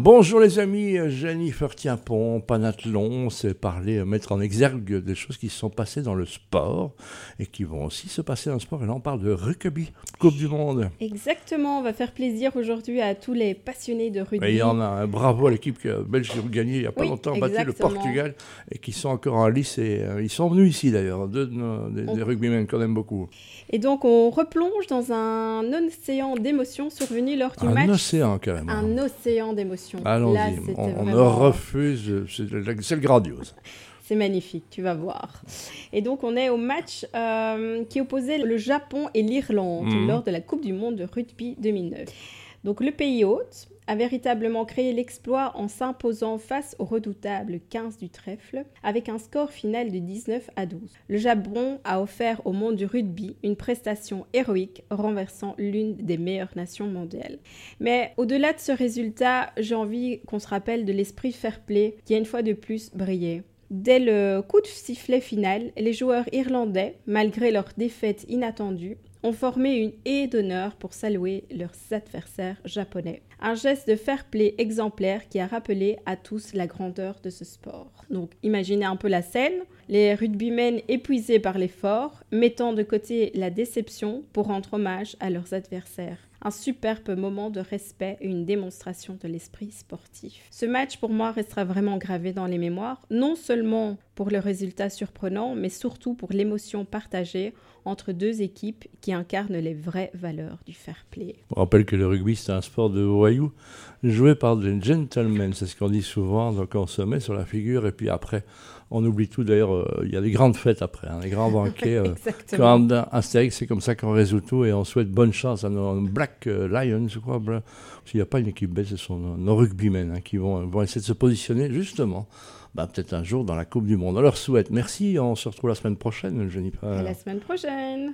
Bonjour les amis, Jennifer Thiempont, Panathlon, c'est parler, mettre en exergue des choses qui se sont passées dans le sport et qui vont aussi se passer dans le sport. Et là, on parle de rugby, Coupe du Monde. Exactement, on va faire plaisir aujourd'hui à tous les passionnés de rugby. Et il y en a un, bravo à l'équipe belge qui a gagné il n'y a pas longtemps, battu le Portugal et qui sont encore en lice. Et ils sont venus ici d'ailleurs, des rugbymen qu'on aime beaucoup. Et donc, on replonge dans un océan d'émotions survenu lors du match. Un océan carrément. Un océan d'émotions. Allons-y, là, on ne refuse, c'est le grandiose. C'est magnifique, tu vas voir. Et donc, on est au match qui opposait le Japon et l'Irlande lors de la Coupe du Monde de rugby 2009. Donc, le pays hôte a véritablement créé l'exploit en s'imposant face au redoutable 15 du trèfle avec un score final de 19 à 12. Le Japon a offert au monde du rugby une prestation héroïque renversant l'une des meilleures nations mondiales. Mais au-delà de ce résultat, j'ai envie qu'on se rappelle de l'esprit fair play qui a une fois de plus brillé. Dès le coup de sifflet final, les joueurs irlandais, malgré leur défaite inattendue, ont formé une haie d'honneur pour saluer leurs adversaires japonais. Un geste de fair play exemplaire qui a rappelé à tous la grandeur de ce sport. Donc imaginez un peu la scène, les rugbymen épuisés par l'effort, mettant de côté la déception pour rendre hommage à leurs adversaires. Un superbe moment de respect et une démonstration de l'esprit sportif. Ce match, pour moi, restera vraiment gravé dans les mémoires, non seulement pour le résultat surprenant, mais surtout pour l'émotion partagée entre deux équipes qui incarnent les vraies valeurs du fair play. On rappelle que le rugby, c'est un sport de voyous joué par des gentlemen, c'est ce qu'on dit souvent, donc on se met sur la figure et puis après, on oublie tout. D'ailleurs, il y a des grandes fêtes après, des grands banquets. Quand un steak, c'est comme ça qu'on résout tout et on souhaite bonne chance à nos Black Lions, je crois. S'il n'y a pas une équipe belle, ce sont nos rugbymen qui vont essayer de se positionner justement. Peut-être un jour dans la Coupe du Monde. On leur souhaite. Merci, on se retrouve la semaine prochaine, Jennifer. À la semaine prochaine.